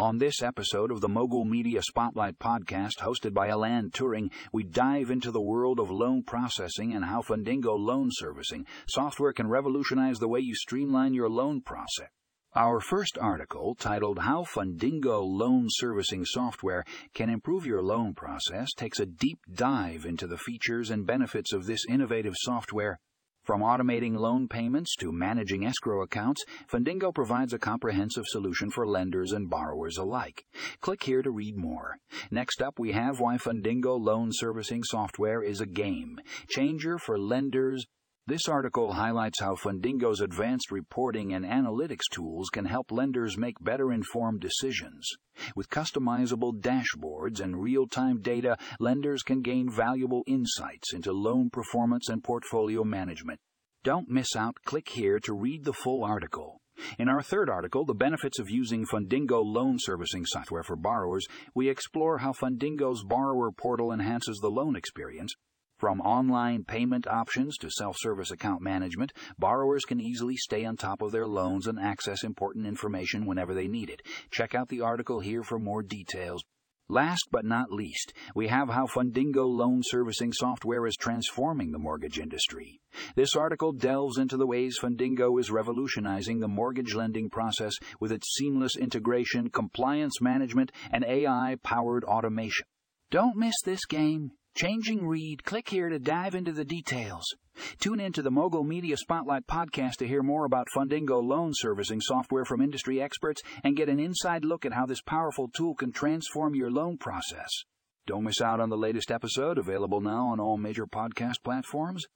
On this episode of the Mogul Media Spotlight podcast, hosted by Alan Turing, we dive into the world of loan processing and how Fundingo Loan Servicing software can revolutionize the way you streamline your loan process. Our first article, titled How Fundingo Loan Servicing Software Can Improve Your Loan Process, takes a deep dive into the features and benefits of this innovative software. From automating loan payments to managing escrow accounts, Fundingo provides a comprehensive solution for lenders and borrowers alike. Click here to read more. Next up, we have why Fundingo Loan Servicing Software is a game changer for lenders. This article highlights how Fundingo's advanced reporting and analytics tools can help lenders make better informed decisions. With customizable dashboards and real-time data, lenders can gain valuable insights into loan performance and portfolio management. Don't miss out. Click here to read the full article. In our third article, The Benefits of Using Fundingo Loan Servicing Software for Borrowers, we explore how Fundingo's borrower portal enhances the loan experience. From online payment options to self-service account management, borrowers can easily stay on top of their loans and access important information whenever they need it. Check out the article here for more details. Last but not least, we have how Fundingo Loan Servicing Software is transforming the mortgage industry. This article delves into the ways Fundingo is revolutionizing the mortgage lending process with its seamless integration, compliance management, and AI-powered automation. Don't miss this game. Changing read. Click here to dive into the details. Tune in to the Mogul Media Spotlight podcast to hear more about Fundingo Loan Servicing Software from industry experts and get an inside look at how this powerful tool can transform your loan process. Don't miss out on the latest episode, available now on all major podcast platforms.